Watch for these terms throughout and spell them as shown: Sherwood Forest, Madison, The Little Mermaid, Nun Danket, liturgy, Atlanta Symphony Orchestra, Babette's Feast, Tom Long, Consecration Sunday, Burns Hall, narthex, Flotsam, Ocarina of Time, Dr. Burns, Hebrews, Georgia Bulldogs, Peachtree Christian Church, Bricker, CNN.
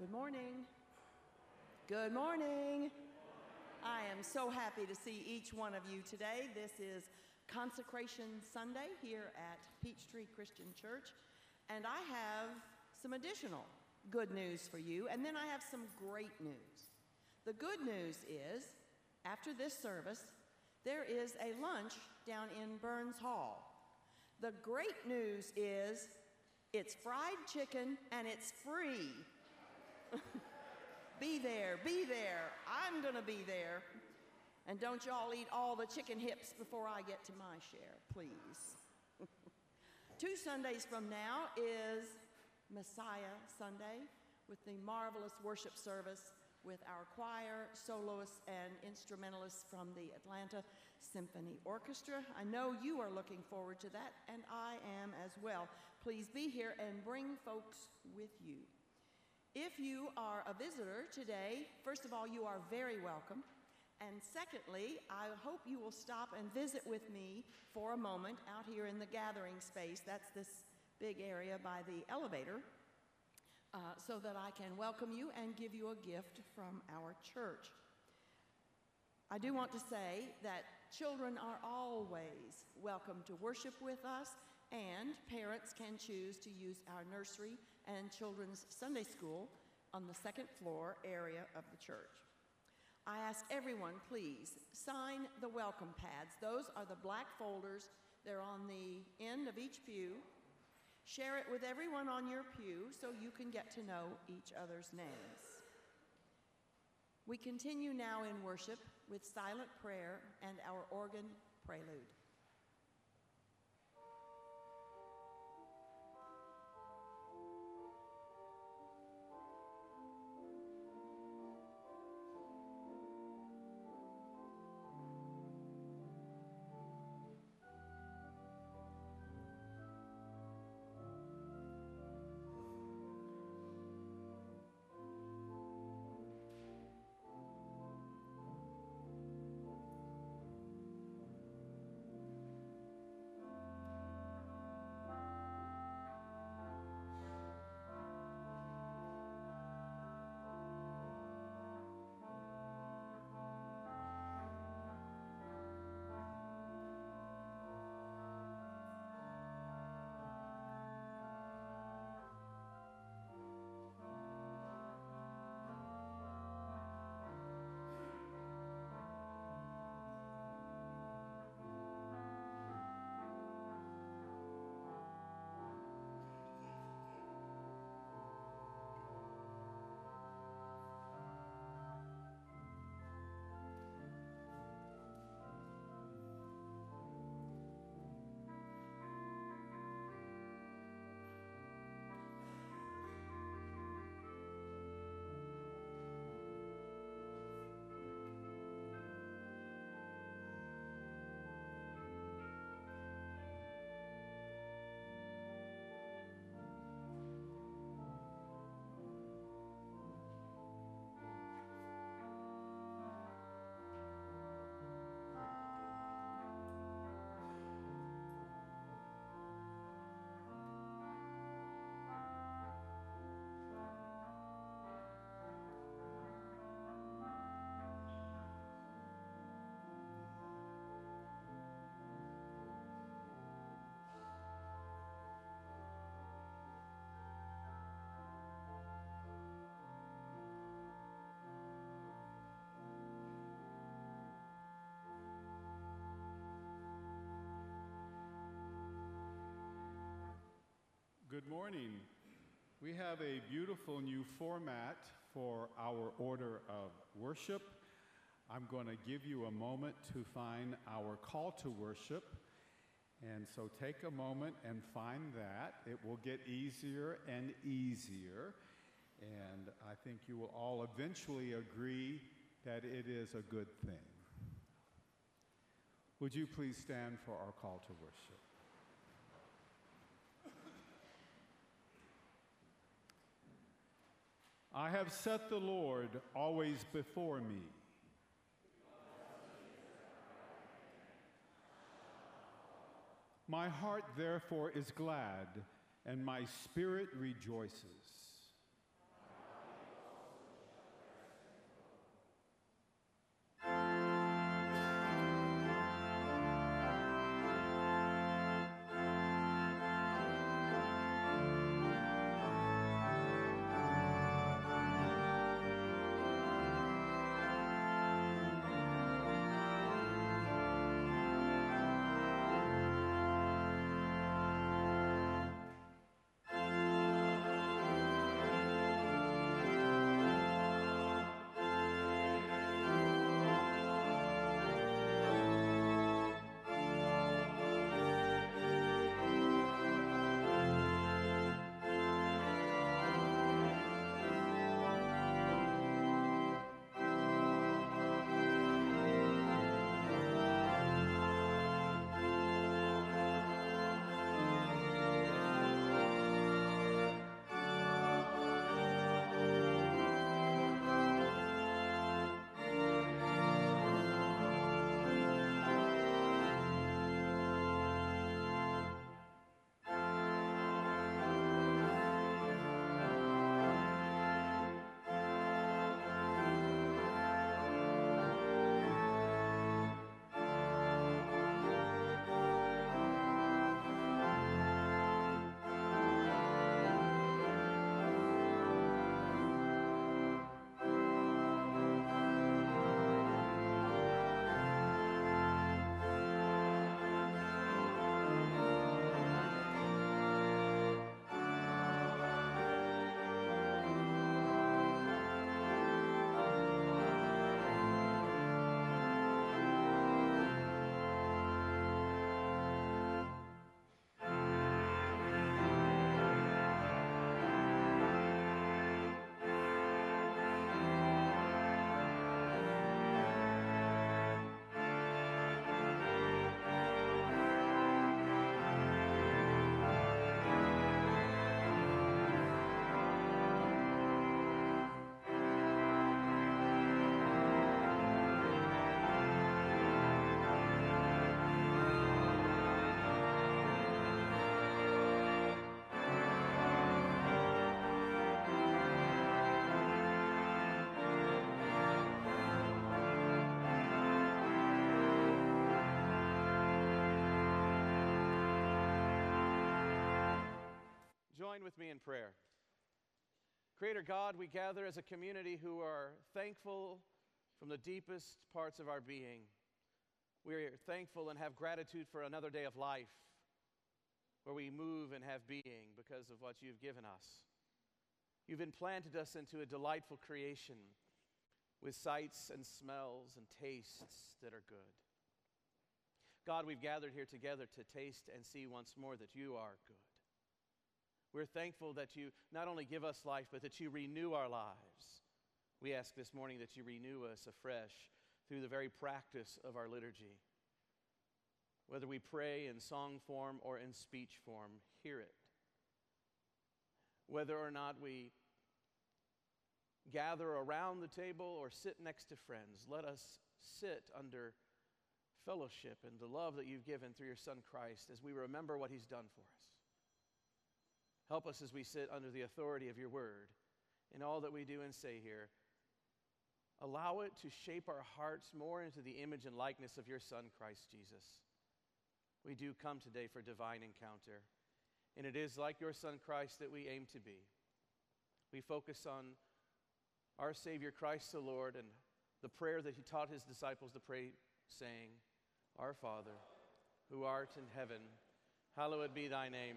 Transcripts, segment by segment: Good morning. Good morning. I am so happy to see each one of you today. This is Consecration Sunday here at Peachtree Christian Church, and I have some additional good news for you, and then I have some great news. The good news is, after this service, there is a lunch down in Burns Hall. The great news is, it's fried chicken and it's free. Be there, be there. I'm gonna be there. And don't y'all eat all the chicken hips before I get to my share, please. 2 Sundays from now is Messiah Sunday with the marvelous worship service with our choir, soloists, and instrumentalists from the Atlanta Symphony Orchestra. I know you are looking forward to that, and I am as well. Please be here and bring folks with you. If you are a visitor today, first of all, you are very welcome. And secondly, I hope you will stop and visit with me for a moment out here in the gathering space. That's this big area by the elevator, so that I can welcome you and give you a gift from our church. I do want to say that children are always welcome to worship with us, and parents can choose to use our nursery and children's Sunday school on the 2nd floor area of the church. I ask everyone, please, sign the welcome pads. Those are the black folders. They're on the end of each pew. Share it with everyone on your pew so you can get to know each other's names. We continue now in worship with silent prayer and our organ prelude. Good morning. We have a beautiful new format for our order of worship. I'm going to give you a moment to find our call to worship. And so take a moment and find that. It will get easier and easier. And I think you will all eventually agree that it is a good thing. Would you please stand for our call to worship? I have set the Lord always before me. My heart, therefore, is glad, and my spirit rejoices. join with me in prayer? Creator God, we gather as a community who are thankful from the deepest parts of our being. We are thankful and have gratitude for another day of life where we move and have being because of what you've given us. You've implanted us into a delightful creation with sights and smells and tastes that are good. God, we've gathered here together to taste and see once more that you are good. We're thankful that you not only give us life, but that you renew our lives. We ask this morning that you renew us afresh through the very practice of our liturgy. Whether we pray in song form or in speech form, hear it. Whether or not we gather around the table or sit next to friends, let us sit under fellowship and the love that you've given through your Son Christ as we remember what he's done for us. Help us as we sit under the authority of your word in all that we do and say here. Allow it to shape our hearts more into the image and likeness of your Son, Christ Jesus. We do come today for divine encounter, and it is like your Son, Christ, that we aim to be. We focus on our Savior, Christ the Lord, and the prayer that he taught his disciples to pray, saying, Our Father, who art in heaven, hallowed be thy name.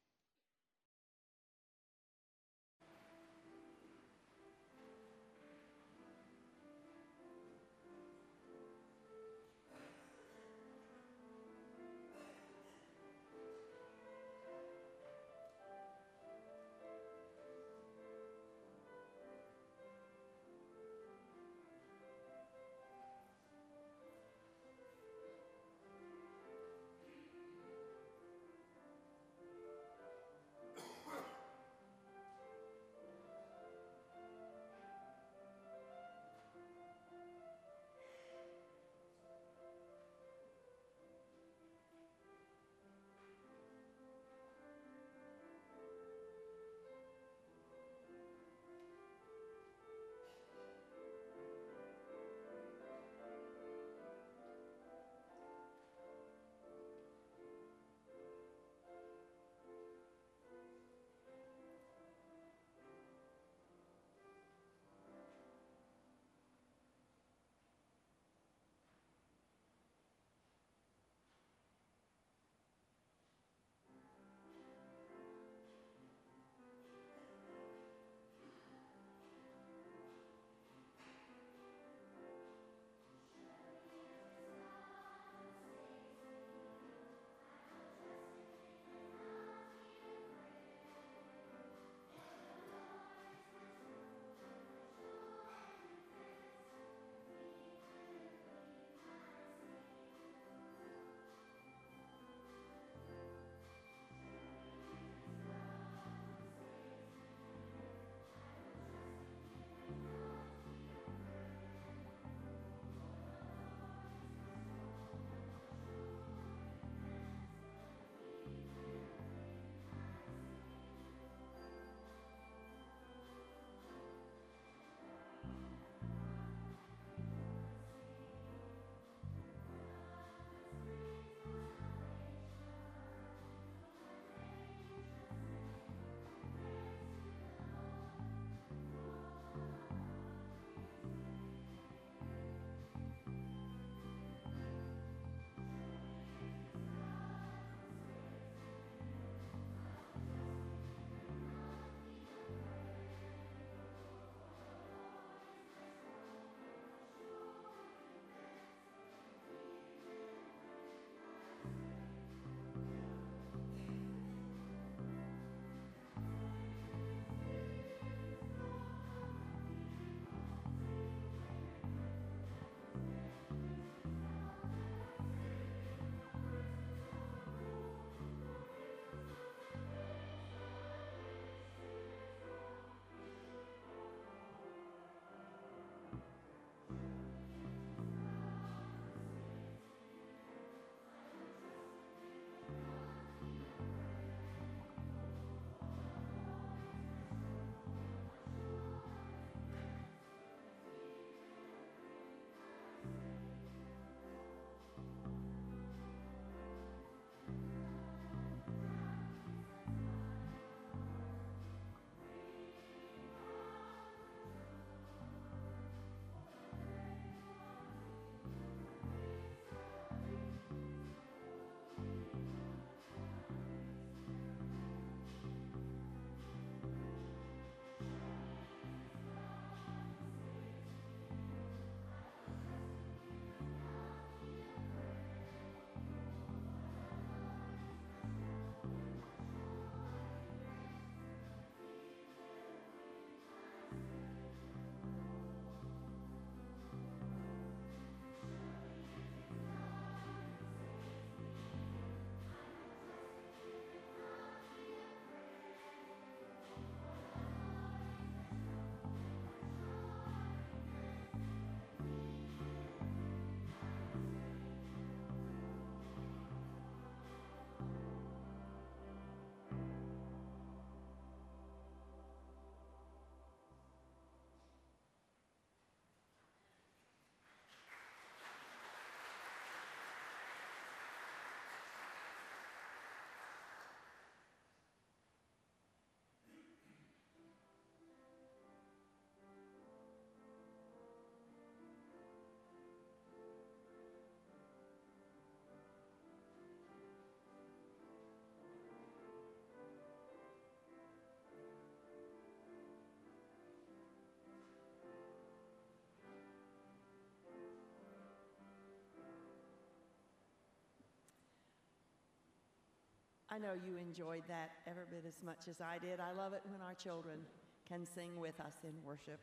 I know you enjoyed that every bit as much as I did. I love it when our children can sing with us in worship.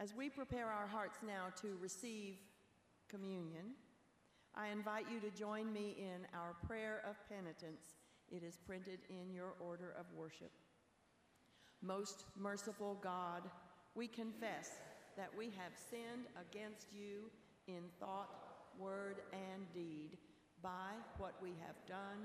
As we prepare our hearts now to receive communion, I invite you to join me in our prayer of penitence. It is printed in your order of worship. Most merciful God, we confess that we have sinned against you in thought, word, and deed, by what we have done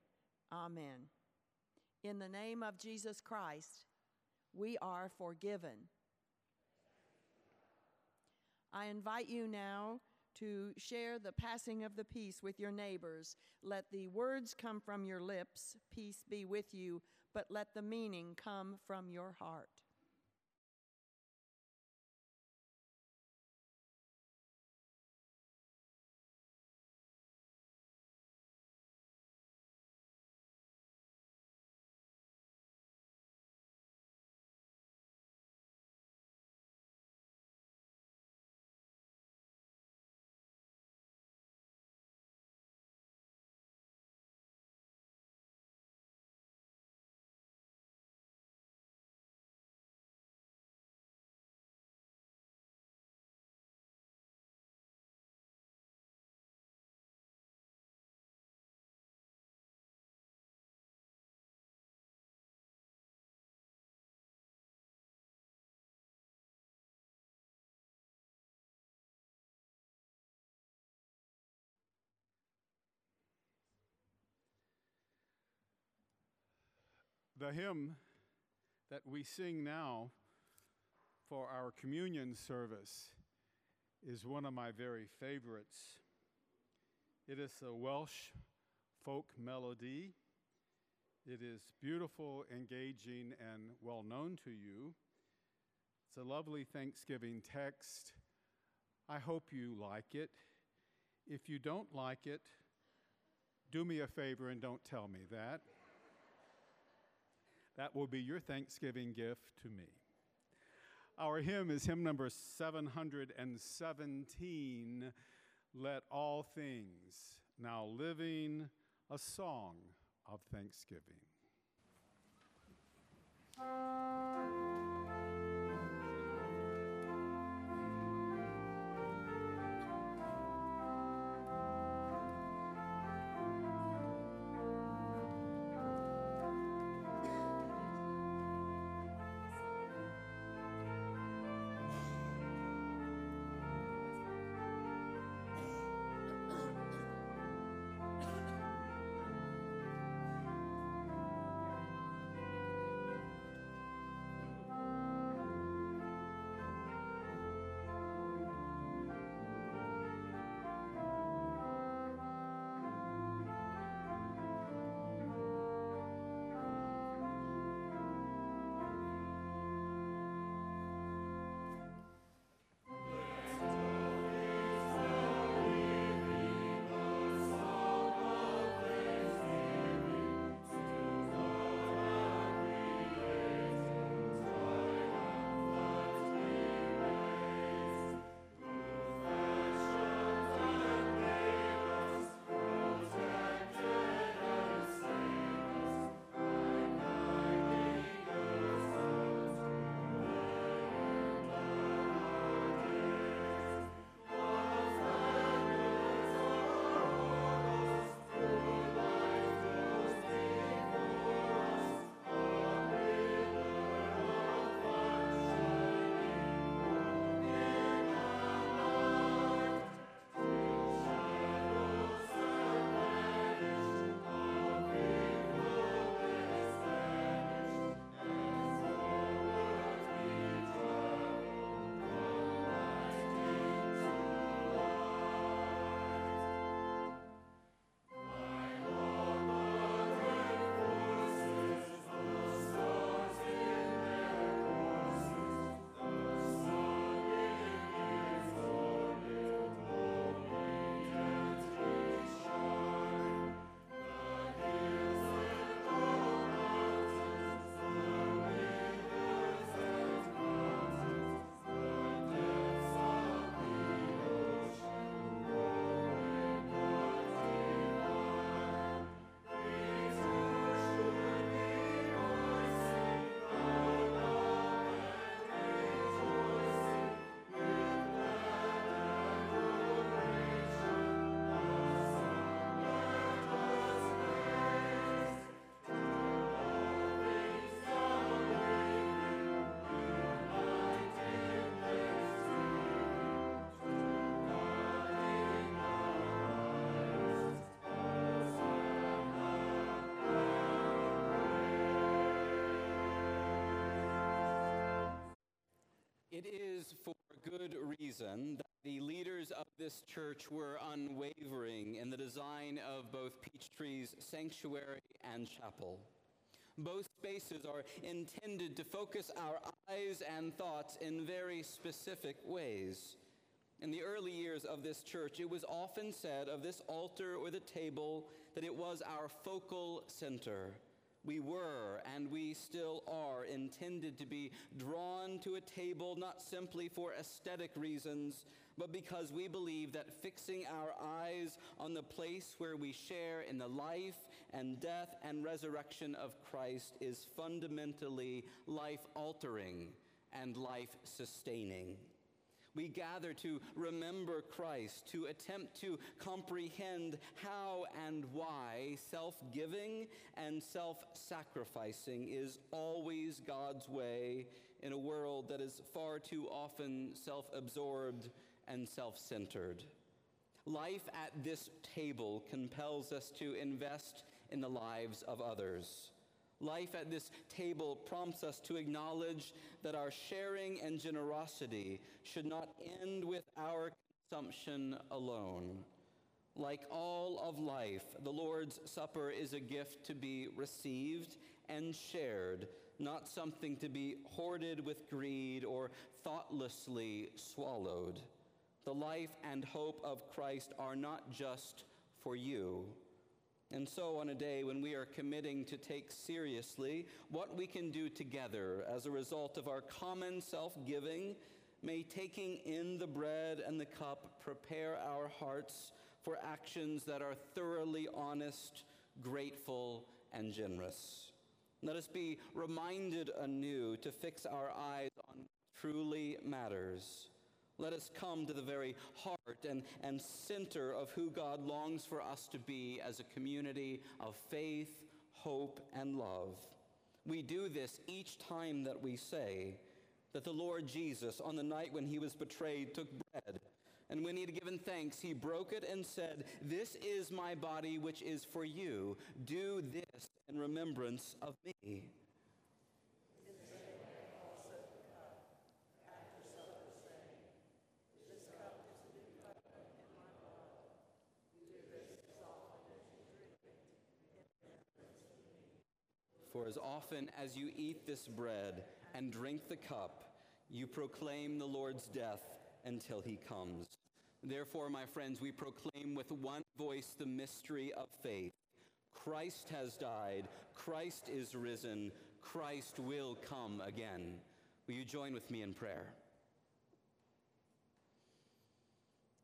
Amen. In the name of Jesus Christ, we are forgiven. I invite you now to share the passing of the peace with your neighbors. Let the words come from your lips, peace be with you, but let the meaning come from your heart. The hymn that we sing now for our communion service is one of my very favorites. It is a Welsh folk melody. It is beautiful, engaging, and well known to you. It's a lovely Thanksgiving text. I hope you like it. If you don't like it, do me a favor and don't tell me that. That will be your Thanksgiving gift to me. Our hymn is hymn number 717, Let All Things, Now Living, a Song of Thanksgiving. It is for good reason that the leaders of this church were unwavering in the design of both Peachtree's sanctuary and chapel. Both spaces are intended to focus our eyes and thoughts in very specific ways. In the early years of this church, it was often said of this altar or the table that it was our focal center. We were, and we still are, intended to be drawn to a table not simply for aesthetic reasons, but because we believe that fixing our eyes on the place where we share in the life and death and resurrection of Christ is fundamentally life-altering and life-sustaining. We gather to remember Christ, to attempt to comprehend how and why self-giving and self-sacrificing is always God's way in a world that is far too often self-absorbed and self-centered. Life at this table compels us to invest in the lives of others. Life at this table prompts us to acknowledge that our sharing and generosity should not end with our consumption alone. Like all of life, the Lord's Supper is a gift to be received and shared, not something to be hoarded with greed or thoughtlessly swallowed. The life and hope of Christ are not just for you. And so on a day when we are committing to take seriously what we can do together as a result of our common self-giving, may taking in the bread and the cup prepare our hearts for actions that are thoroughly honest, grateful, and generous. Let us be reminded anew to fix our eyes on what truly matters. Let us come to the very heart and center of who God longs for us to be as a community of faith, hope, and love. We do this each time that we say that the Lord Jesus, on the night when he was betrayed, took bread, and when he had given thanks, he broke it and said, "This is my body, which is for you. Do this in remembrance of me." For as often as you eat this bread and drink the cup, you proclaim the Lord's death until he comes. Therefore, my friends, we proclaim with one voice the mystery of faith. Christ has died. Christ is risen. Christ will come again. Will you join with me in prayer?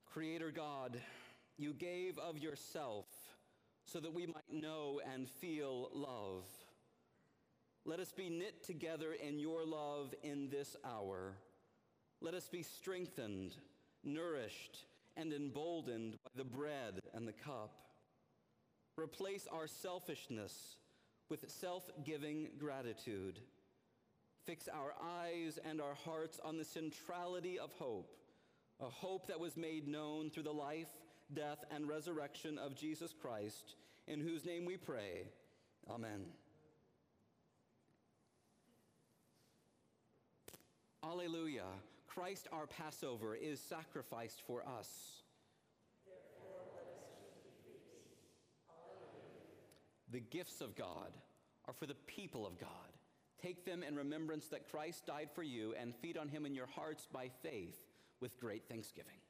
Creator God, you gave of yourself so that we might know and feel love. Let us be knit together in your love in this hour. Let us be strengthened, nourished, and emboldened by the bread and the cup. Replace our selfishness with self-giving gratitude. Fix our eyes and our hearts on the centrality of hope, a hope that was made known through the life, death, and resurrection of Jesus Christ, in whose name we pray. Amen. Alleluia, Christ our Passover is sacrificed for us. Therefore, let us keep the feast. Alleluia. The gifts of God are for the people of God. Take them in remembrance that Christ died for you, and feed on him in your hearts by faith with great thanksgiving.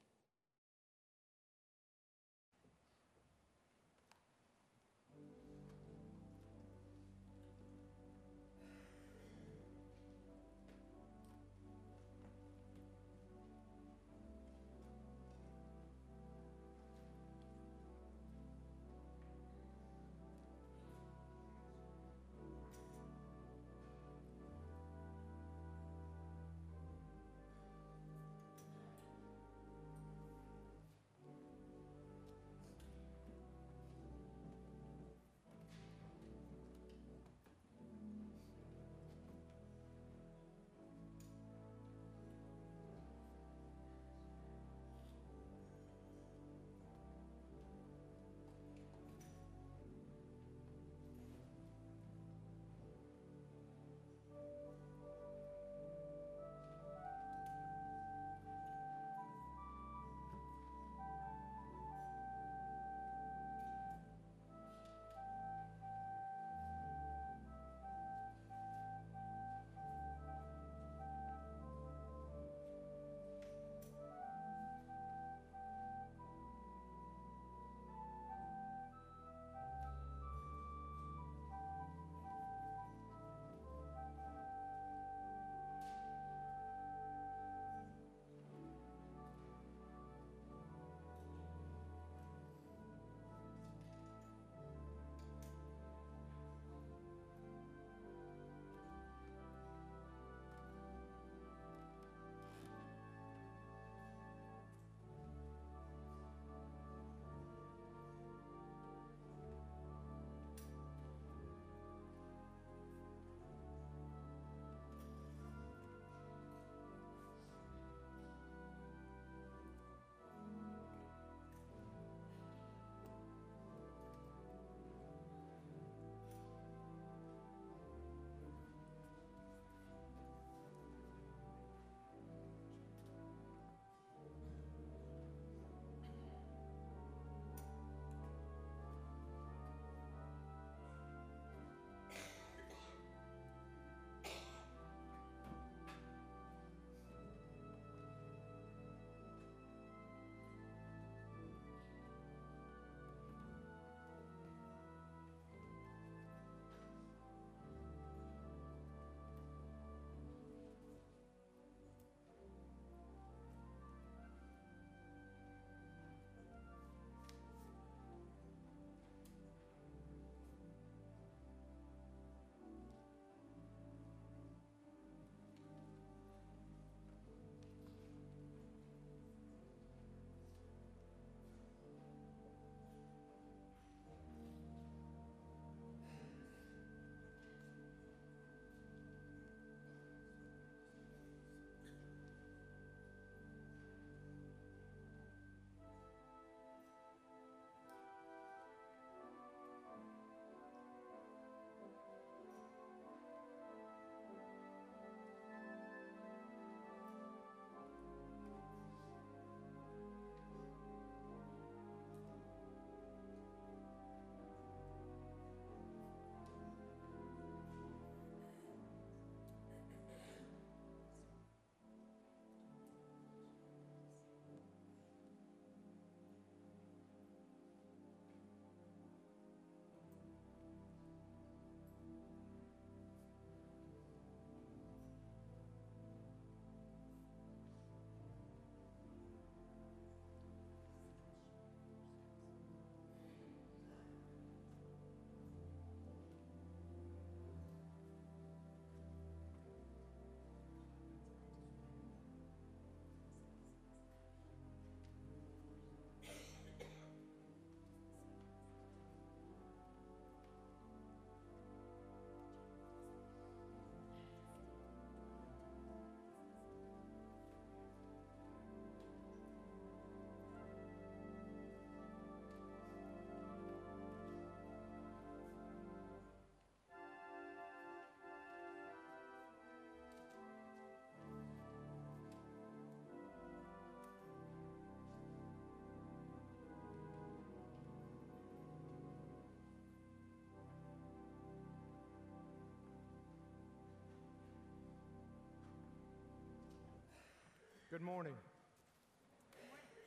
Good morning.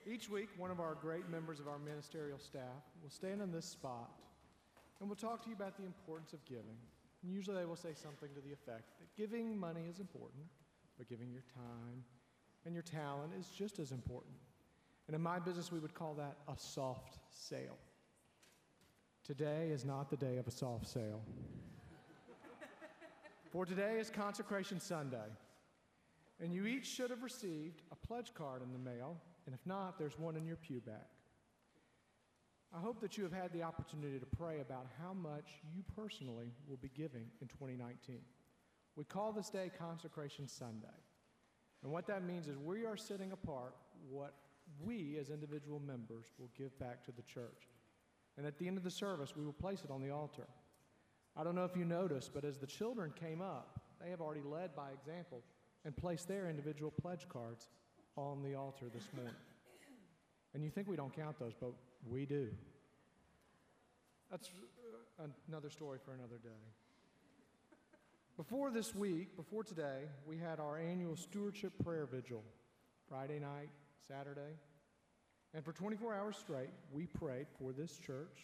Each week, one of our great members of our ministerial staff will stand in this spot and will talk to you about the importance of giving. And usually they will say something to the effect that giving money is important, but giving your time and your talent is just as important. And in my business, we would call that a soft sale. Today is not the day of a soft sale. For today is Consecration Sunday, and you each should have received a pledge card in the mail, and if not, there's one in your pew back. I hope that you have had the opportunity to pray about how much you personally will be giving in 2019. We call this day Consecration Sunday, and what that means is we are setting apart what we as individual members will give back to the church, and at the end of the service, we will place it on the altar. I don't know if you noticed, but as the children came up, they have already led by example and placed their individual pledge cards on the altar this morning. And you think we don't count those, but we do. That's another story for another day. Before today, we had our annual stewardship prayer vigil, Friday night, Saturday. And for 24 hours straight, we prayed for this church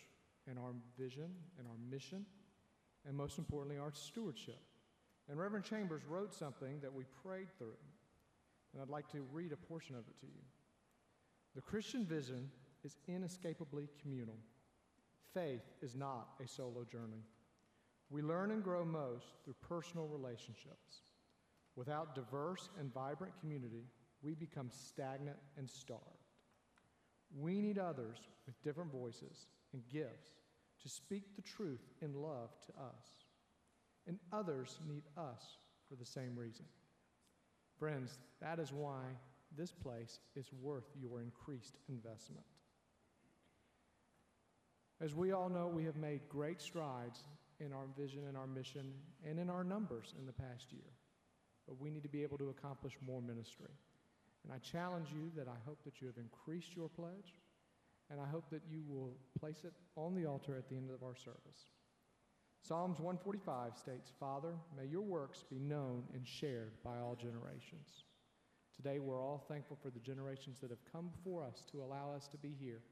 and our vision and our mission, and most importantly, our stewardship. And Reverend Chambers wrote something that we prayed through, and I'd like to read a portion of it to you. The Christian vision is inescapably communal. Faith is not a solo journey. We learn and grow most through personal relationships. Without diverse and vibrant community, we become stagnant and starved. We need others with different voices and gifts to speak the truth in love to us. And others need us for the same reason. Friends, that is why this place is worth your increased investment. As we all know, we have made great strides in our vision and our mission and in our numbers in the past year. But we need to be able to accomplish more ministry. And I challenge you that I hope that you have increased your pledge, and I hope that you will place it on the altar at the end of our service. Psalms 145 states, "Father, may your works be known and shared by all generations." Today, we're all thankful for the generations that have come before us to allow us to be here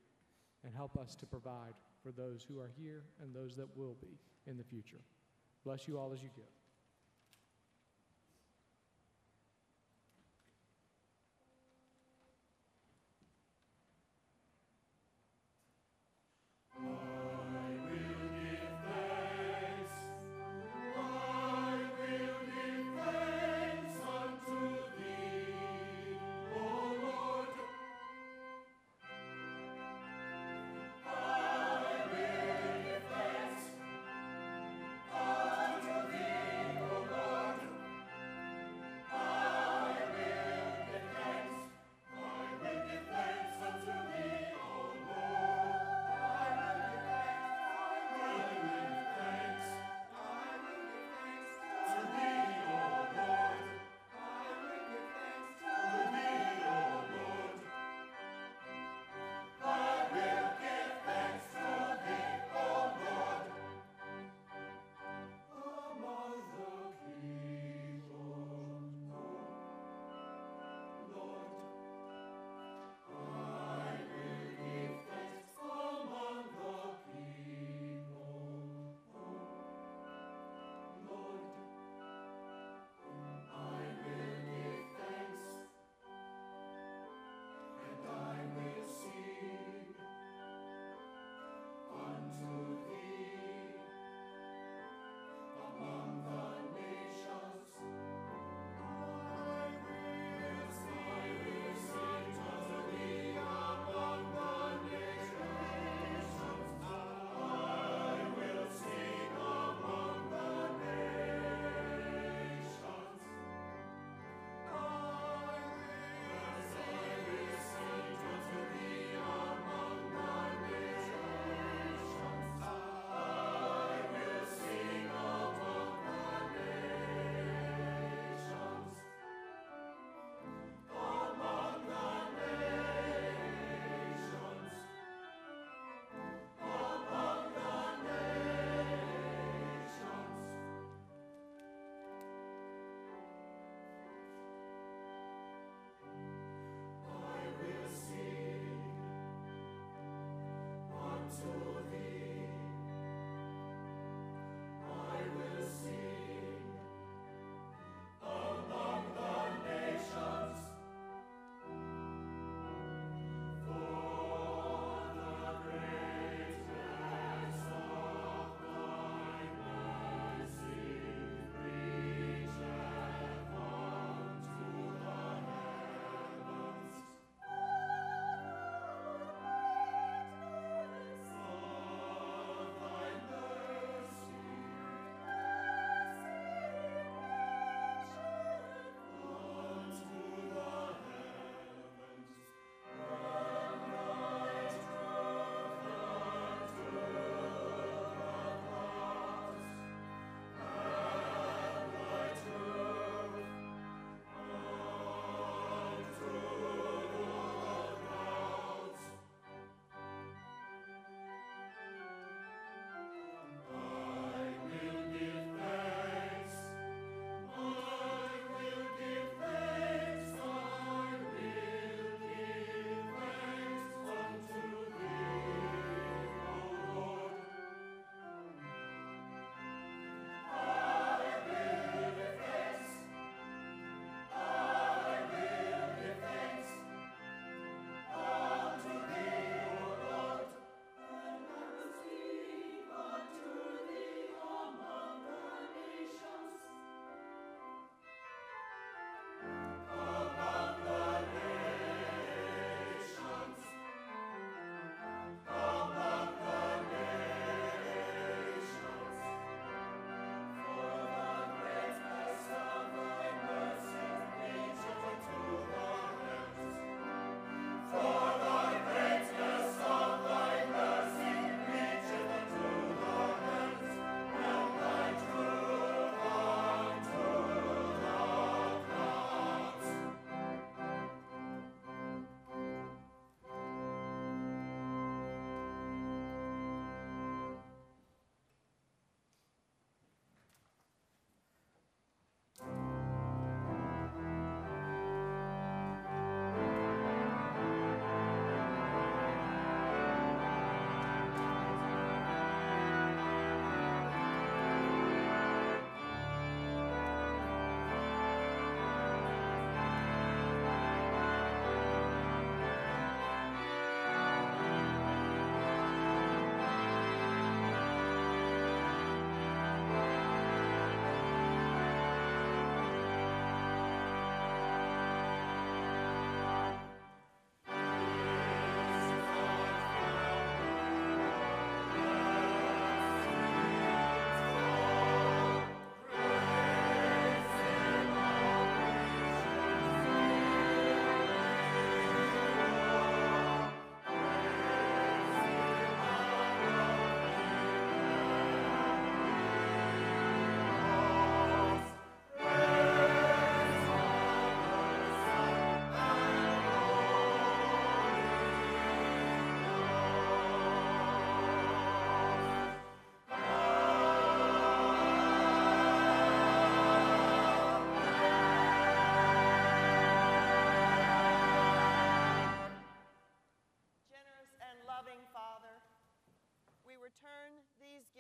and help us to provide for those who are here and those that will be in the future. Bless you all as you give.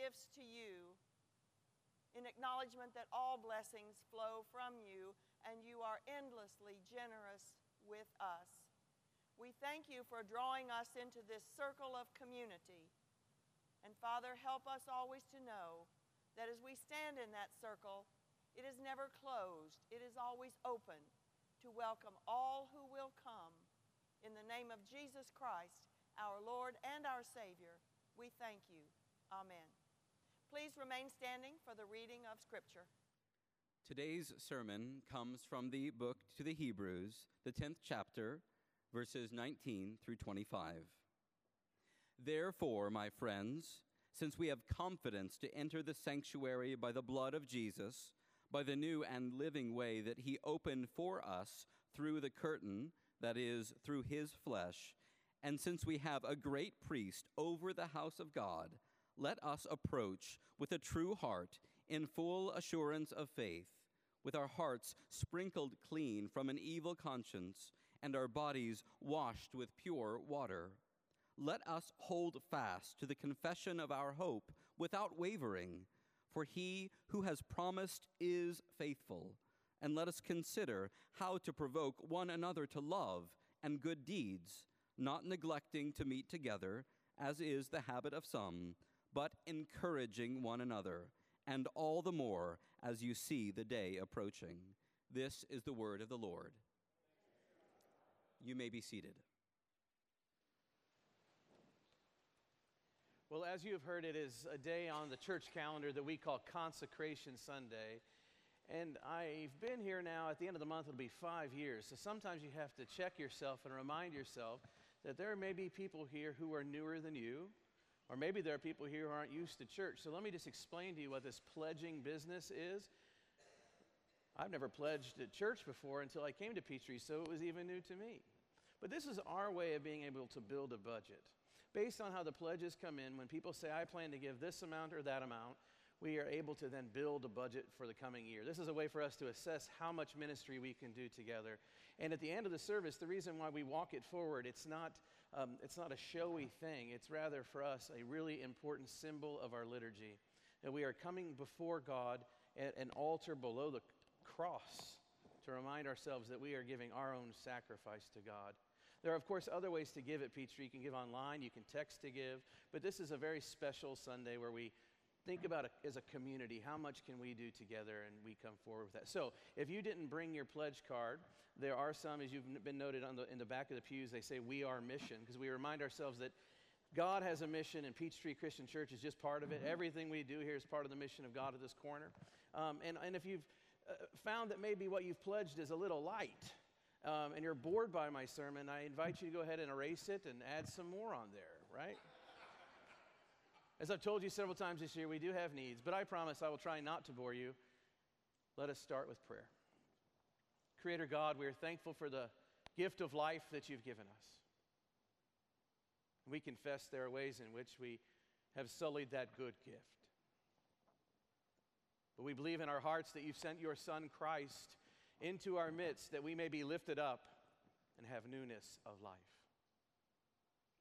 gifts to you in acknowledgement that all blessings flow from you and you are endlessly generous with us. We thank you for drawing us into this circle of community. And Father, help us always to know that as we stand in that circle, it is never closed. It is always open to welcome all who will come. In the name of Jesus Christ, our Lord and our Savior, we thank you. Amen. Please remain standing for the reading of Scripture. Today's sermon comes from the book to the Hebrews, the 10th chapter, verses 19 through 25. Therefore, my friends, since we have confidence to enter the sanctuary by the blood of Jesus, by the new and living way that he opened for us through the curtain, that is, through his flesh, and since we have a great priest over the house of God, let us approach with a true heart in full assurance of faith, with our hearts sprinkled clean from an evil conscience and our bodies washed with pure water. Let us hold fast to the confession of our hope without wavering, for he who has promised is faithful. And let us consider how to provoke one another to love and good deeds, not neglecting to meet together, as is the habit of some, but encouraging one another, and all the more as you see the day approaching. This is the word of the Lord. You may be seated. Well, as you have heard, it is a day on the church calendar that we call Consecration Sunday. And I've been here now, at the end of the month, it'll be 5 years. So sometimes you have to check yourself and remind yourself that there may be people here who are newer than you, or maybe there are people here who aren't used to church. So let me just explain to you what this pledging business is. I've never pledged at church before until I came to Peachtree, so it was even new to me. But this is our way of being able to build a budget. Based on how the pledges come in, when people say, I plan to give this amount or that amount, we are able to then build a budget for the coming year. This is a way for us to assess how much ministry we can do together. And at the end of the service, the reason why we walk it forward, it's not a showy thing. It's rather for us a really important symbol of our liturgy. And we are coming before God at an altar below the cross to remind ourselves that we are giving our own sacrifice to God. There are, of course, other ways to give at Peachtree. You can give online, you can text to give. But this is a very special Sunday where we think about it as a community, how much can we do together, and we come forward with that. So if you didn't bring your pledge card, there are some, as you've been noted in the back of the pews, they say we are mission, because we remind ourselves that God has a mission and Peachtree Christian Church is just part of it. Everything we do here is part of the mission of God at this corner. And if you've found that maybe what you've pledged is a little light and you're bored by my sermon, I invite you to go ahead and erase it and add some more on there, right? As I've told you several times this year, we do have needs, but I promise I will try not to bore you. Let us start with prayer. Creator God, we are thankful for the gift of life that you've given us. We confess there are ways in which we have sullied that good gift. But we believe in our hearts that you've sent your Son Christ into our midst that we may be lifted up and have newness of life.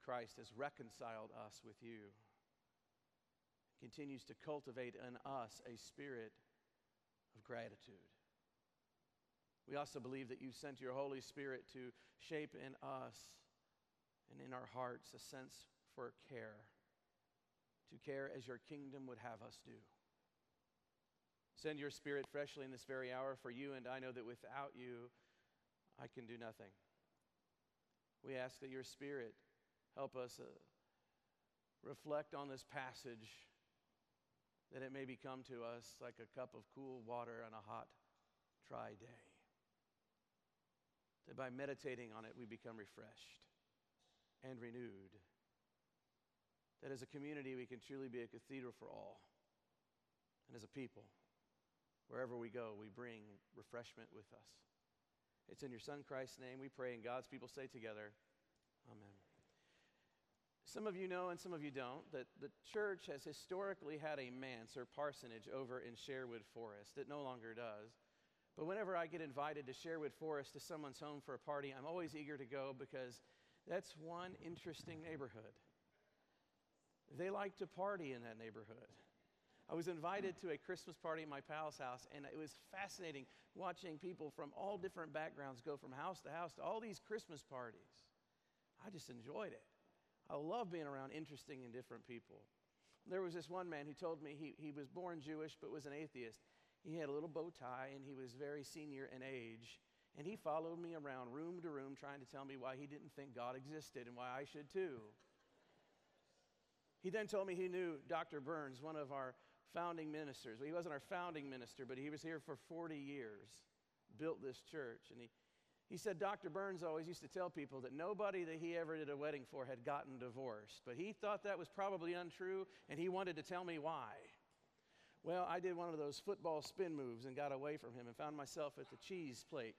Christ has reconciled us with you. Continues to cultivate in us a spirit of gratitude. We also believe that you sent your Holy Spirit to shape in us and in our hearts a sense for care, to care as your kingdom would have us do. Send your Spirit freshly in this very hour, for you and I know that without you, I can do nothing. We ask that your Spirit help us reflect on this passage, that it may become to us like a cup of cool water on a hot, dry day. That by meditating on it, we become refreshed and renewed. That as a community, we can truly be a cathedral for all. And as a people, wherever we go, we bring refreshment with us. It's in your Son Christ's name we pray, and God's people say together, Amen. Some of you know and some of you don't that the church has historically had a manse or parsonage over in Sherwood Forest. It no longer does. But whenever I get invited to Sherwood Forest to someone's home for a party, I'm always eager to go because that's one interesting neighborhood. They like to party in that neighborhood. I was invited to a Christmas party at my pal's house, and it was fascinating watching people from all different backgrounds go from house to house to all these Christmas parties. I just enjoyed it. I love being around interesting and different people. There was this one man who told me he was born Jewish but was an atheist. He had a little bow tie, and he was very senior in age. And he followed me around room to room trying to tell me why he didn't think God existed and why I should too. He then told me he knew Dr. Burns, one of our founding ministers. Well, he wasn't our founding minister, but he was here for 40 years, built this church. And he said Dr. Burns always used to tell people that nobody that he ever did a wedding for had gotten divorced. But he thought that was probably untrue, and he wanted to tell me why. Well, I did one of those football spin moves and got away from him and found myself at the cheese plate.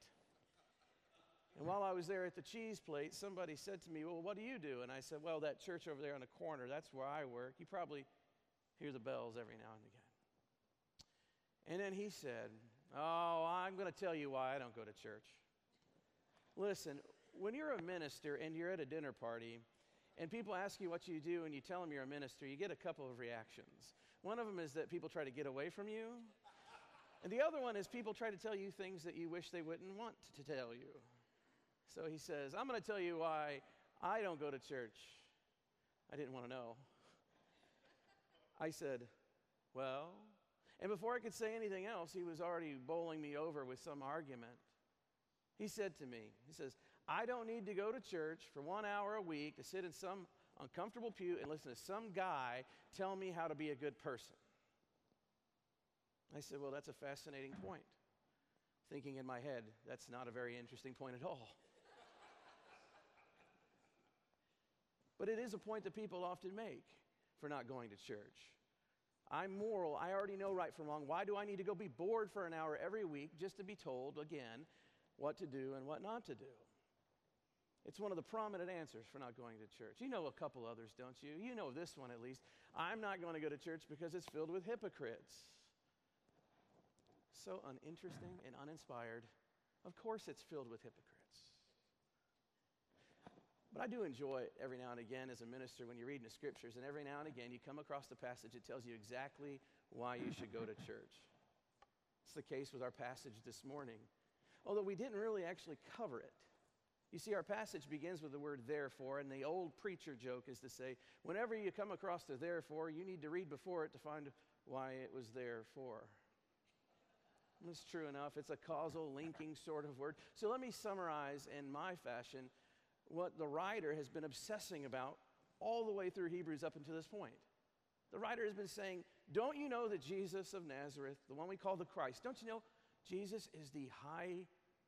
And while I was there at the cheese plate, somebody said to me, well, what do you do? And I said, well, that church over there on the corner, that's where I work. You probably hear the bells every now and again. And then he said, oh, I'm going to tell you why I don't go to church. Listen, when you're a minister and you're at a dinner party, and people ask you what you do and you tell them you're a minister, you get a couple of reactions. One of them is that people try to get away from you. And the other one is people try to tell you things that you wish they wouldn't want to tell you. So he says, I'm going to tell you why I don't go to church. I didn't want to know. I said, well, and before I could say anything else, he was already bowling me over with some argument. He said to me, he says, I don't need to go to church for 1 hour a week to sit in some uncomfortable pew and listen to some guy tell me how to be a good person. I said, well, that's a fascinating point. Thinking in my head, that's not a very interesting point at all. But it is a point that people often make for not going to church. I'm moral. I already know right from wrong. Why do I need to go be bored for an hour every week just to be told, again, what to do and what not to do? It's one of the prominent answers for not going to church. You know a couple others, don't you? You know this one at least. I'm not going to go to church because it's filled with hypocrites. So uninteresting and uninspired. Of course it's filled with hypocrites. But I do enjoy it every now and again as a minister when you're reading the scriptures, and every now and again you come across the passage that tells you exactly why you should go to church. It's the case with our passage this morning, although we didn't really actually cover it. You see, our passage begins with the word therefore, and the old preacher joke is to say, whenever you come across the therefore, you need to read before it to find why it was there for. It's true enough. It's a causal linking sort of word. So let me summarize in my fashion what the writer has been obsessing about all the way through Hebrews up until this point. The writer has been saying, don't you know that Jesus of Nazareth, the one we call the Christ, don't you know Jesus is the high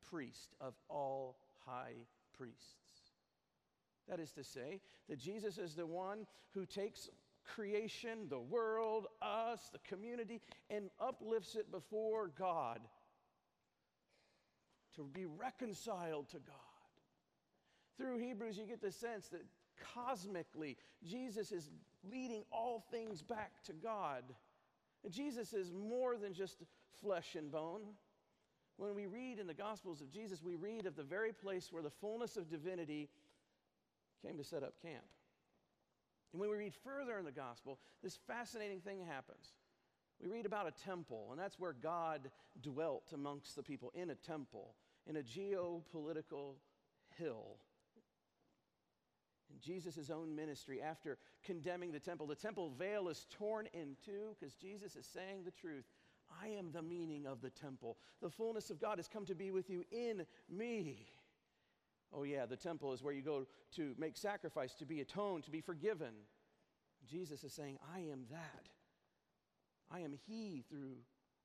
priest of all high priests? That is to say that Jesus is the one who takes creation, the world, us, the community, and uplifts it before God to be reconciled to God. Through Hebrews, you get the sense that cosmically, Jesus is leading all things back to God. And Jesus is more than just flesh and bone. When we read in the Gospels of Jesus, we read of the very place where the fullness of divinity came to set up camp. And when we read further in the gospel, this fascinating thing happens. We read about a temple, and that's where God dwelt amongst the people, in a temple, in a geopolitical hill. In Jesus' own ministry, after condemning the temple veil is torn in two because Jesus is saying the truth. I am the meaning of the temple. The fullness of God has come to be with you in me. Oh yeah, the temple is where you go to make sacrifice, to be atoned, to be forgiven. Jesus is saying, I am that. I am he through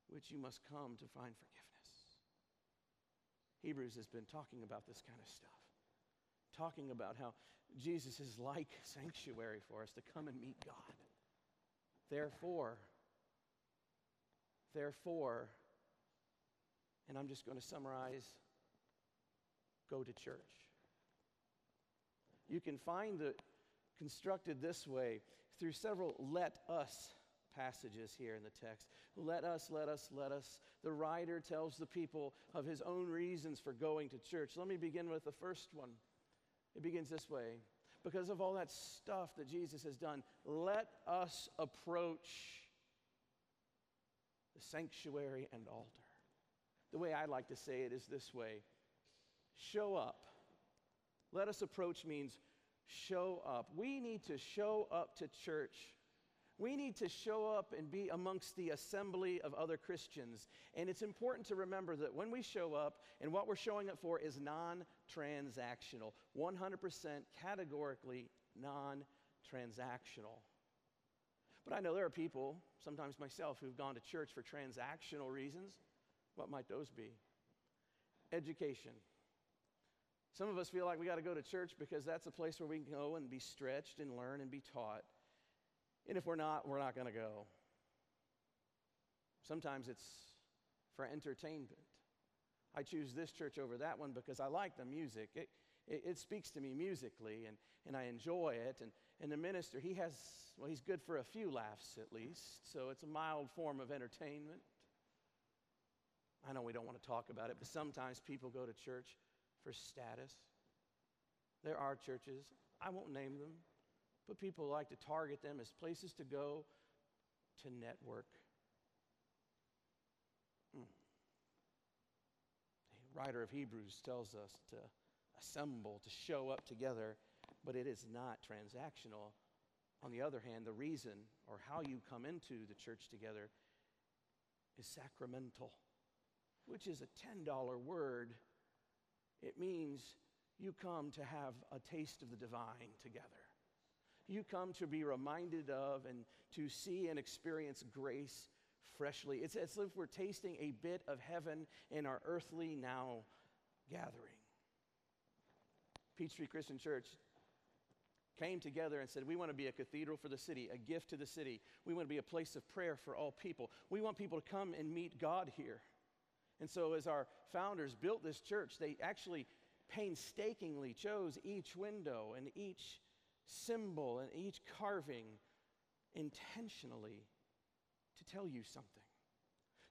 which you must come to find forgiveness. Hebrews has been talking about this kind of stuff. Talking about how Jesus is like sanctuary for us to come and meet God. Therefore, and I'm just going to summarize, go to church. You can find it constructed this way through several let us passages here in the text. Let us, let us, let us. The writer tells the people of his own reasons for going to church. Let me begin with the first one. It begins this way. Because of all that stuff that Jesus has done, let us approach the sanctuary and altar. The way I like to say it is this way: show up. Let us approach means show up. We need to show up to church. We need to show up and be amongst the assembly of other Christians. And it's important to remember that when we show up, and what we're showing up for is non-transactional, 100% categorically non-transactional. But I know there are people, sometimes myself, who've gone to church for transactional reasons. What might those be? Education. Some of us feel like we got to go to church because that's a place where we can go and be stretched and learn and be taught. And if we're not, we're not going to go. Sometimes it's for entertainment. I choose this church over that one because I like the music. It speaks to me musically, and I enjoy it. And the minister, he has, well, he's good for a few laughs at least, so it's a mild form of entertainment. I know we don't want to talk about it, but sometimes people go to church for status. There are churches, I won't name them, but people like to target them as places to go to network. The writer of Hebrews tells us to assemble, to show up together, but it is not transactional. On the other hand, the reason or how you come into the church together is sacramental, which is a $10 word. It means you come to have a taste of the divine together. You come to be reminded of and to see and experience grace freshly. It's as if we're tasting a bit of heaven in our earthly now gathering. Peachtree Christian Church came together and said, we want to be a cathedral for the city, a gift to the city. We want to be a place of prayer for all people. We want people to come and meet God here. And so as our founders built this church, they actually painstakingly chose each window and each symbol and each carving intentionally to tell you something,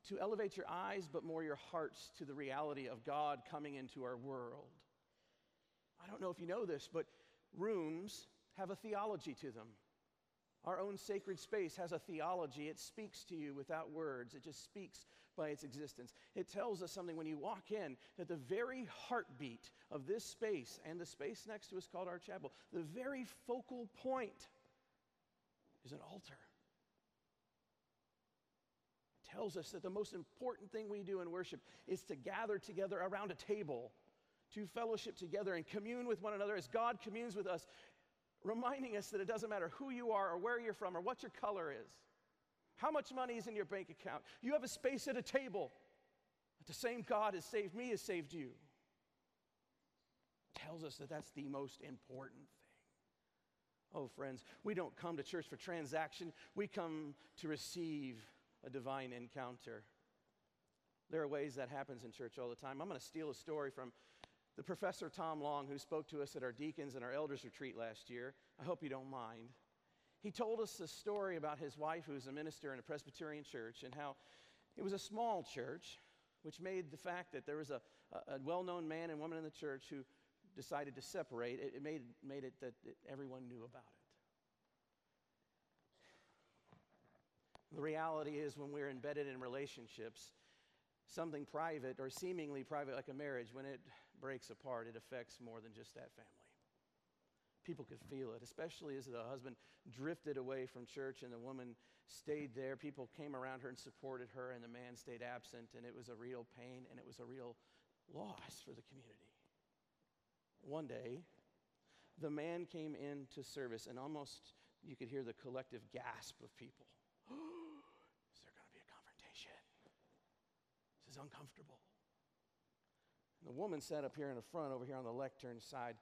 to elevate your eyes but more your hearts to the reality of God coming into our world. I don't know if you know this, but rooms have a theology to them. Our own sacred space has a theology. It speaks to you without words. It just speaks by its existence. It tells us something when you walk in, that the very heartbeat of this space and the space next to us called our chapel, the very focal point is an altar. It tells us that the most important thing we do in worship is to gather together around a table, to fellowship together and commune with one another as God communes with us, reminding us that it doesn't matter who you are or where you're from or what your color is, how much money is in your bank account. You have a space at a table. The same God has saved me has saved you. It tells us that that's the most important thing. Oh, friends, we don't come to church for transaction. We come to receive a divine encounter. There are ways that happens in church all the time. I'm going to steal a story from the professor Tom Long, who spoke to us at our deacons and our elders retreat last year. I hope you don't mind. He told us a story about his wife, who's a minister in a Presbyterian church, and how it was a small church, which made the fact that there was a well-known man and woman in the church who decided to separate, it made it that everyone knew about it. The reality is, when we're embedded in relationships, something private or seemingly private like a marriage, when it breaks apart, it affects more than just that family. People could feel it, especially as the husband drifted away from church and the woman stayed there. People came around her and supported her, and the man stayed absent, and it was a real pain and it was a real loss for the community. One day, the man came into service, and almost you could hear the collective gasp of people. Is there going to be a confrontation? This is uncomfortable. And the woman sat up here in the front, over here on the lectern side.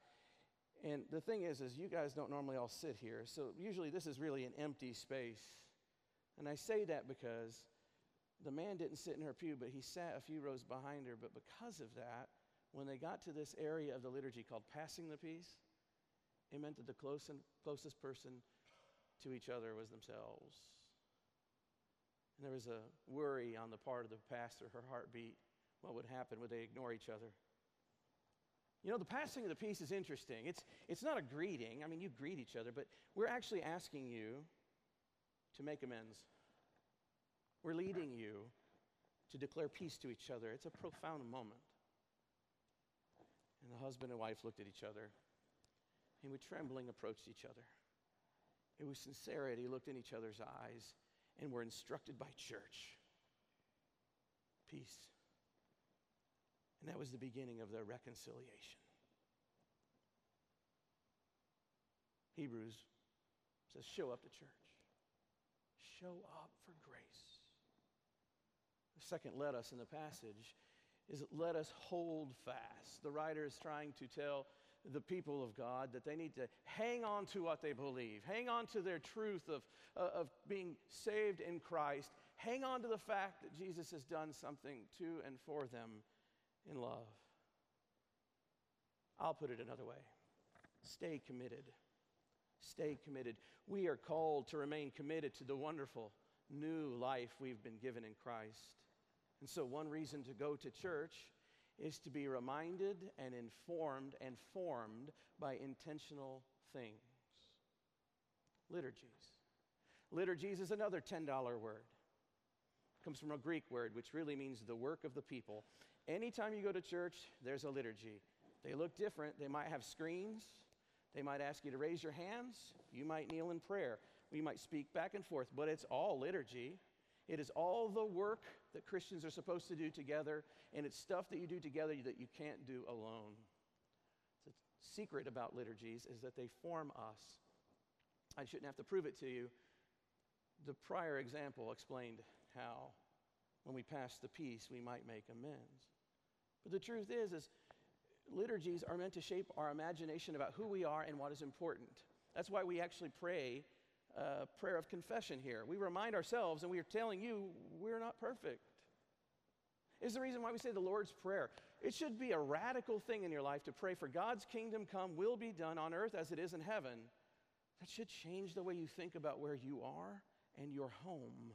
And the thing is you guys don't normally all sit here, so usually this is really an empty space. And I say that because the man didn't sit in her pew, but he sat a few rows behind her. But because of that, when they got to this area of the liturgy called passing the peace, it meant that the closest person to each other was themselves. And there was a worry on the part of the pastor, her heartbeat. What would happen? Would they ignore each other? You know, the passing of the peace is interesting. It's not a greeting. I mean, you greet each other, but we're actually asking you to make amends. We're leading you to declare peace to each other. It's a profound moment. And the husband and wife looked at each other, and with trembling approached each other. It was sincerity, looked in each other's eyes, and were instructed by church. Peace. And that was the beginning of their reconciliation. Hebrews says, show up to church. Show up for grace. The second let us in the passage is let us hold fast. The writer is trying to tell the people of God that they need to hang on to what they believe, hang on to their truth of being saved in Christ, hang on to the fact that Jesus has done something to and for them in love. I'll put it another way. Stay committed. Stay committed. We are called to remain committed to the wonderful new life we've been given in Christ. And so one reason to go to church is to be reminded and informed and formed by intentional things. Liturgies. Liturgies is another $10 word. It comes from a Greek word, which really means the work of the people. Anytime you go to church, there's a liturgy. They look different. They might have screens. They might ask you to raise your hands. You might kneel in prayer. We might speak back and forth, but it's all liturgy. It is all the work that Christians are supposed to do together, and it's stuff that you do together that you can't do alone. The secret about liturgies is that they form us. I shouldn't have to prove it to you. The prior example explained how when we pass the peace, we might make amends. But the truth is liturgies are meant to shape our imagination about who we are and what is important. That's why we actually pray a prayer of confession here. We remind ourselves, and we are telling you, we're not perfect. It's the reason why we say the Lord's Prayer. It should be a radical thing in your life to pray for God's kingdom come, will be done on earth as it is in heaven. That should change the way you think about where you are and your home.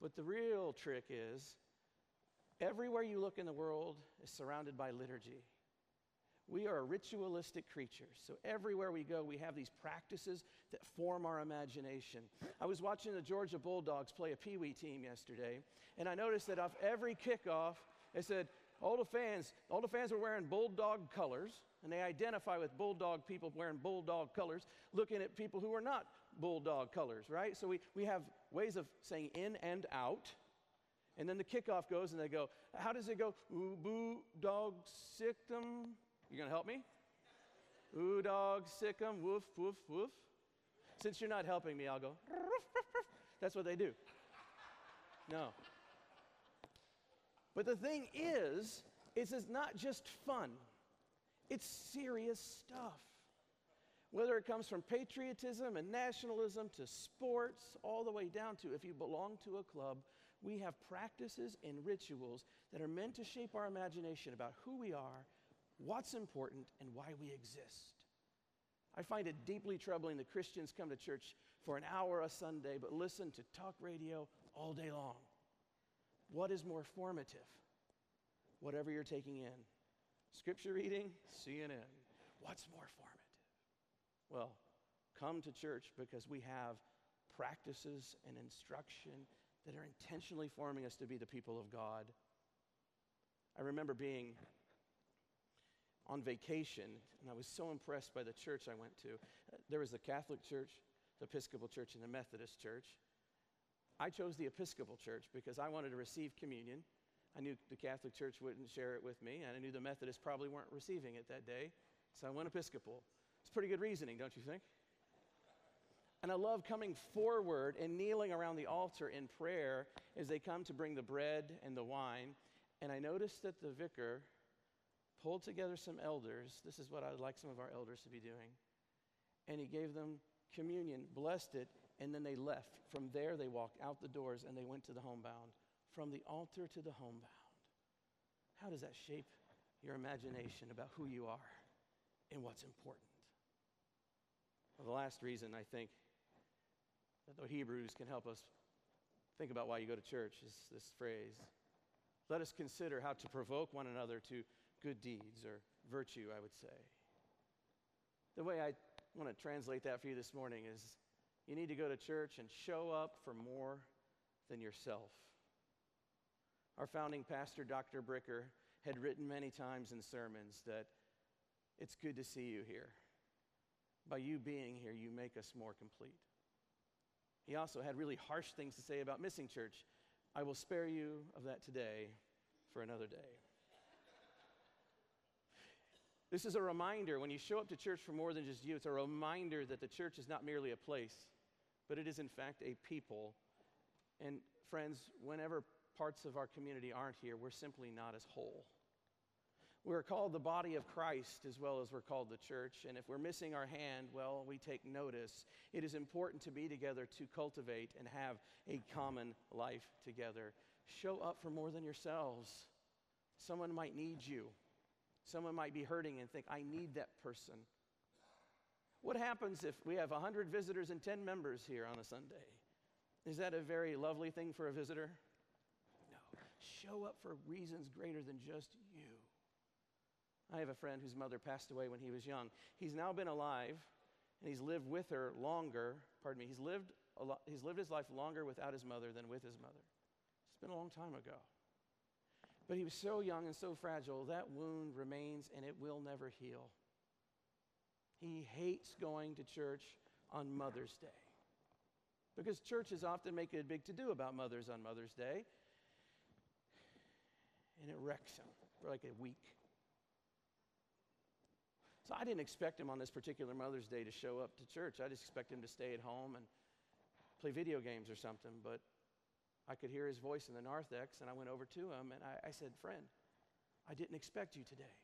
But the real trick is, everywhere you look in the world is surrounded by liturgy. We are a ritualistic creature, so everywhere we go, we have these practices that form our imagination. I was watching the Georgia Bulldogs play a Pee Wee team yesterday, and I noticed that off every kickoff, it said, all the fans were wearing Bulldog colors, and they identify with Bulldog people wearing Bulldog colors, looking at people who are not Bulldog colors, right? So we have ways of saying in and out. And then the kickoff goes, and they go, how does it go? Ooh, boo, dog, sick them. You're going to help me? Ooh, dog, sick them, woof, woof, woof. Since you're not helping me, I'll go, ruff, ruff, ruff. That's what they do. No. But the thing is it's not just fun. It's serious stuff. Whether it comes from patriotism and nationalism to sports, all the way down to if you belong to a club, we have practices and rituals that are meant to shape our imagination about who we are, what's important, and why we exist. I find it deeply troubling that Christians come to church for an hour a Sunday but listen to talk radio all day long. What is more formative? Whatever you're taking in. Scripture reading, CNN. What's more formative? Well, come to church because we have practices and instruction that are intentionally forming us to be the people of God. I remember being on vacation, and I was so impressed by the church I went to. There was the Catholic Church, the Episcopal Church, and the Methodist Church. I chose the Episcopal Church because I wanted to receive communion. I knew the Catholic Church wouldn't share it with me, and I knew the Methodists probably weren't receiving it that day, so I went Episcopal. It's pretty good reasoning, don't you think? And I love coming forward and kneeling around the altar in prayer as they come to bring the bread and the wine, and I noticed that the vicar pulled together some elders. This is what I would like some of our elders to be doing. And he gave them communion, blessed it, and then they left. From there, they walked out the doors, and they went to the homebound. From the altar to the homebound. How does that shape your imagination about who you are and what's important? Well, the last reason I think that the Hebrews can help us think about why you go to church is this phrase. Let us consider how to provoke one another to good deeds, or virtue, I would say. The way I want to translate that for you this morning is you need to go to church and show up for more than yourself. Our founding pastor, Dr. Bricker, had written many times in sermons that it's good to see you here. By you being here, you make us more complete. He also had really harsh things to say about missing church. I will spare you of that today for another day. This is a reminder. When you show up to church for more than just you, it's a reminder that the church is not merely a place, but it is in fact a people. And friends, whenever parts of our community aren't here, we're simply not as whole. We're called the body of Christ as well as we're called the church. And if we're missing our hand, well, we take notice. It is important to be together, to cultivate and have a common life together. Show up for more than yourselves. Someone might need you. Someone might be hurting and think, I need that person. What happens if we have 100 visitors and 10 members here on a Sunday? Is that a very lovely thing for a visitor? No. Show up for reasons greater than just you. I have a friend whose mother passed away when he was young. He's now been alive, and he's lived with her longer. Pardon me. He's lived his life longer without his mother than with his mother. It's been a long time ago. But he was so young and so fragile, that wound remains, and it will never heal. He hates going to church on Mother's Day because churches often make it a big to-do about mothers on Mother's Day, and it wrecks him for like a week. So I didn't expect him on this particular Mother's Day to show up to church. I just expect him to stay at home and play video games or something. But I could hear his voice in the narthex, and I went over to him, and I said, friend, I didn't expect you today.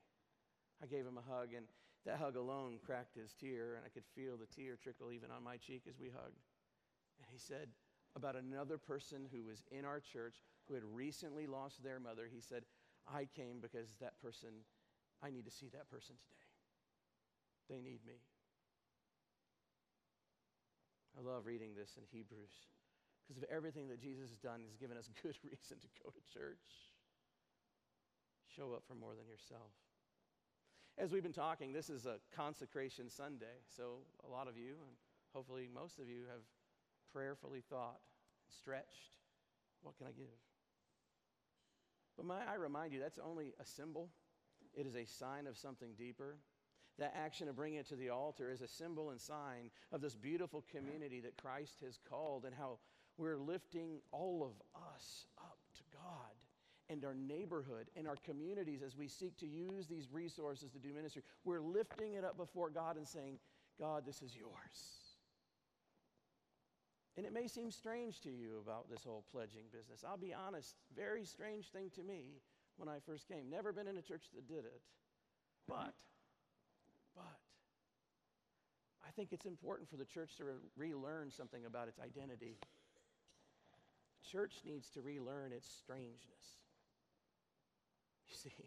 I gave him a hug, and that hug alone cracked his tear, and I could feel the tear trickle even on my cheek as we hugged. And he said about another person who was in our church who had recently lost their mother. He said, I came because that person, I need to see that person today. They need me. I love reading this in Hebrews because of everything that Jesus has done has given us good reason to go to church. Show up for more than yourself. As we've been talking, this is a consecration Sunday. So a lot of you, and hopefully most of you, have prayerfully thought and stretched, what can I give? But may I remind you, that's only a symbol. It is a sign of something deeper. That action of bringing it to the altar is a symbol and sign of this beautiful community that Christ has called and how we're lifting all of us up to God and our neighborhood and our communities as we seek to use these resources to do ministry. We're lifting it up before God and saying, God, this is yours. And it may seem strange to you about this whole pledging business. I'll be honest, very strange thing to me when I first came. Never been in a church that did it. But I think it's important for the church to relearn something about its identity. The church needs to relearn its strangeness. You see,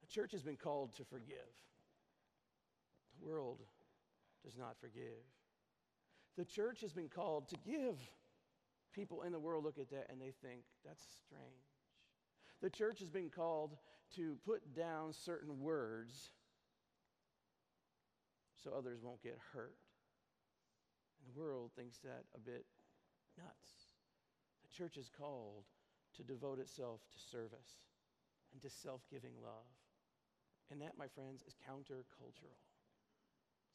the church has been called to forgive. The world does not forgive. The church has been called to give. People in the world look at that and they think, that's strange. The church has been called to put down certain words so others won't get hurt. And the world thinks that a bit nuts. The church is called to devote itself to service and to self-giving love. And that, my friends, is countercultural.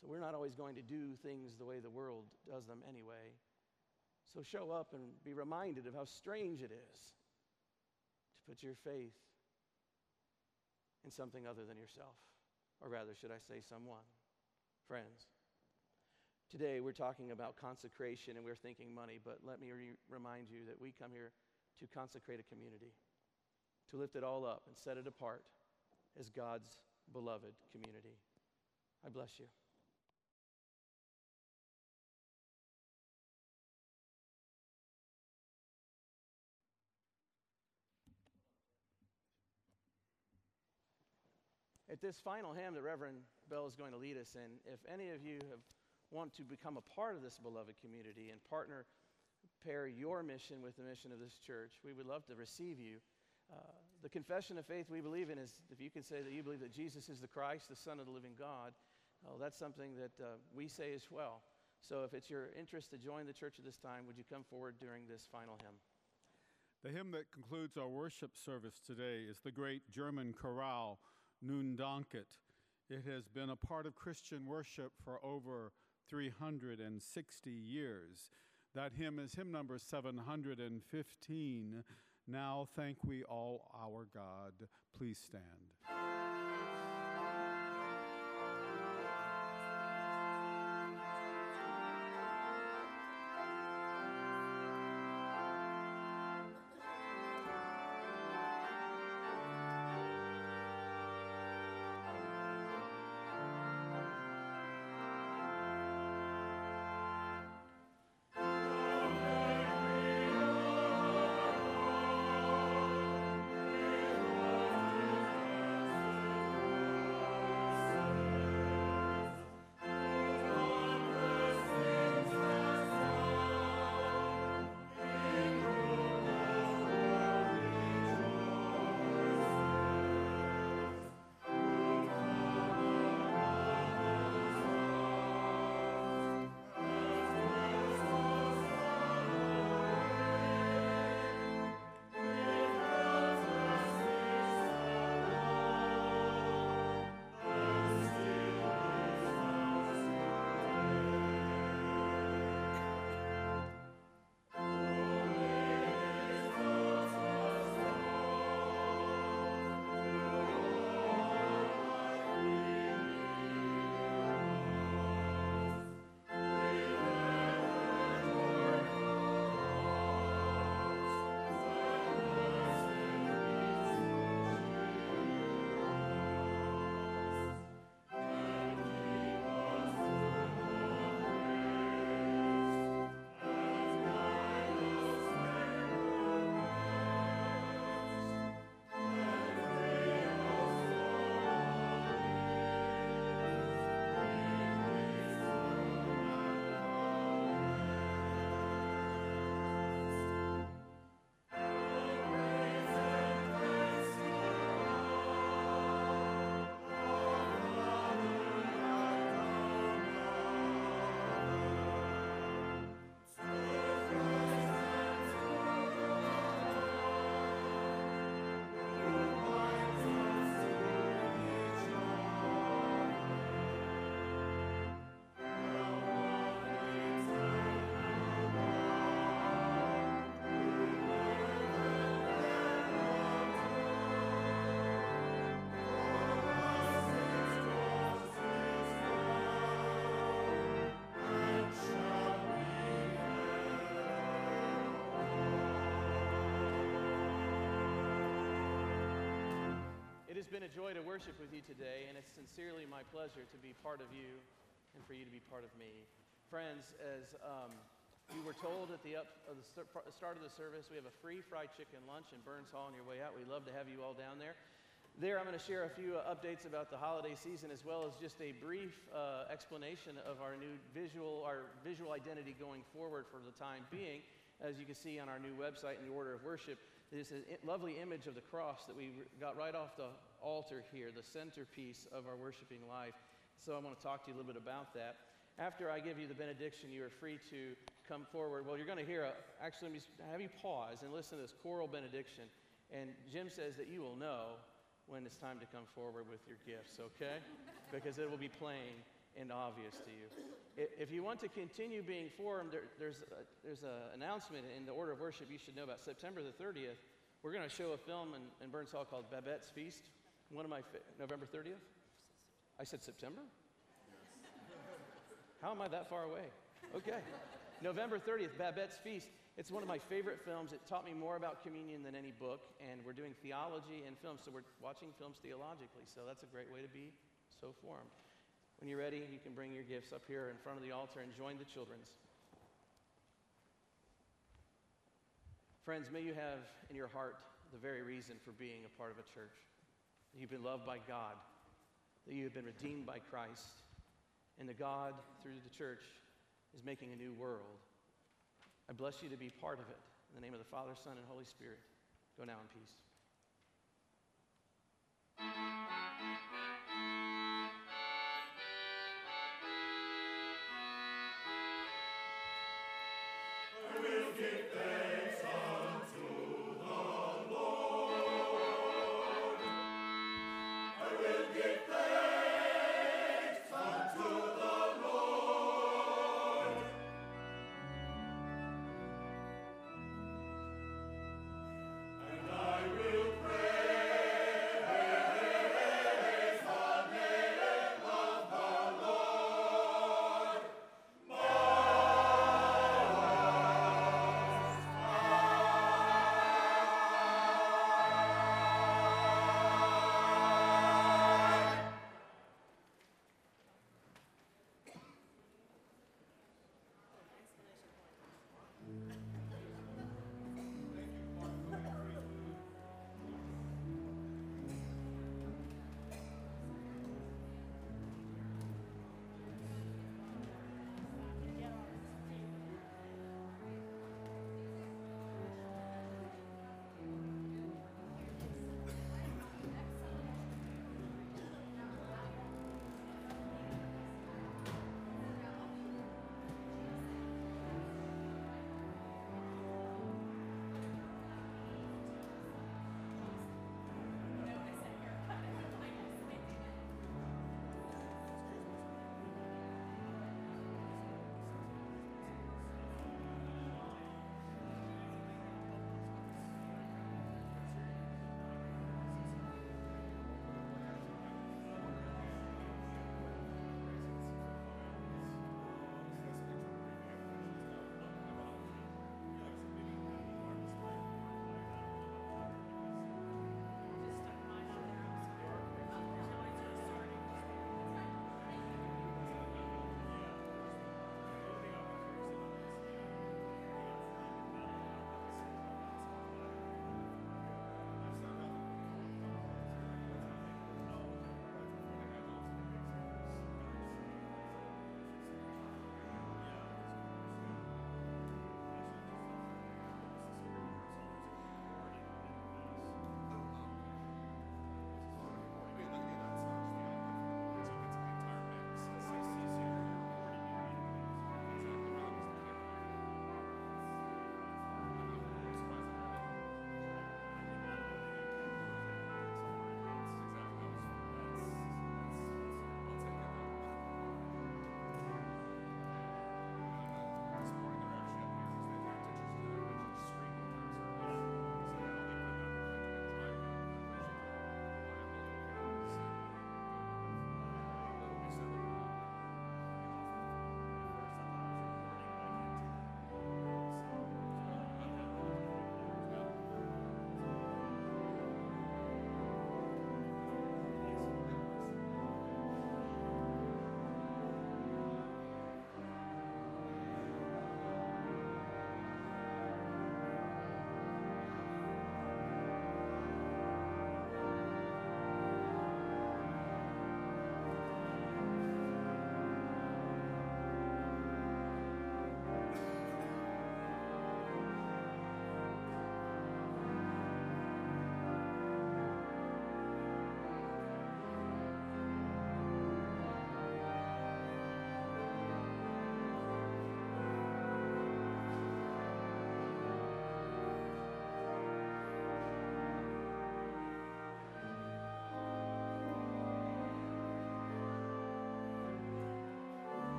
So we're not always going to do things the way the world does them anyway. So show up and be reminded of how strange it is to put your faith in something other than yourself. Or rather, should I say someone? Friends, today we're talking about consecration and we're thinking money, but let me remind you that we come here to consecrate a community, to lift it all up and set it apart as God's beloved community. I bless you. At this final hymn that Reverend Bell is going to lead us in, if any of you want to become a part of this beloved community and pair your mission with the mission of this church, we would love to receive you. The confession of faith we believe in is, if you can say that you believe that Jesus is the Christ, the Son of the living God, that's something that we say as well. So if it's your interest to join the church at this time, would you come forward during this final hymn? The hymn that concludes our worship service today is the great German chorale, Nun Danket. It has been a part of Christian worship for over 360 years. That hymn is hymn number 715, Now Thank We All Our God. Please stand. It has been a joy to worship with you today, and it's sincerely my pleasure to be part of you and for you to be part of me. Friends, as you were told at the start of the service, we have a free fried chicken lunch in Burns Hall on your way out. We'd love to have you all down there. I'm going to share a few updates about the holiday season, as well as just a brief explanation of our new visual identity going forward for the time being. As you can see on our new website in the order of worship, there's a lovely image of the cross that we got right off the altar here, the centerpiece of our worshiping life. So I want to talk to you a little bit about that. After I give you the benediction, you are free to come forward. Well, you're going to hear, actually, let me have you pause and listen to this choral benediction. And Jim says that you will know when it's time to come forward with your gifts, okay? Because it will be plain and obvious to you. If you want to continue being formed, there's an announcement in the order of worship you should know about. September the 30th, we're going to show a film in Burns Hall called Babette's Feast. One of my November 30th? I said September? How am I that far away? Okay. November 30th, Babette's Feast. It's one of my favorite films. It taught me more about communion than any book, and we're doing theology and films, so we're watching films theologically, so that's a great way to be so formed. When you're ready, you can bring your gifts up here in front of the altar and join the children's. Friends, may you have in your heart the very reason for being a part of a church. That you've been loved by God, that you've been redeemed by Christ, and that God, through the church, is making a new world. I bless you to be part of it. In the name of the Father, Son, and Holy Spirit, go now in peace.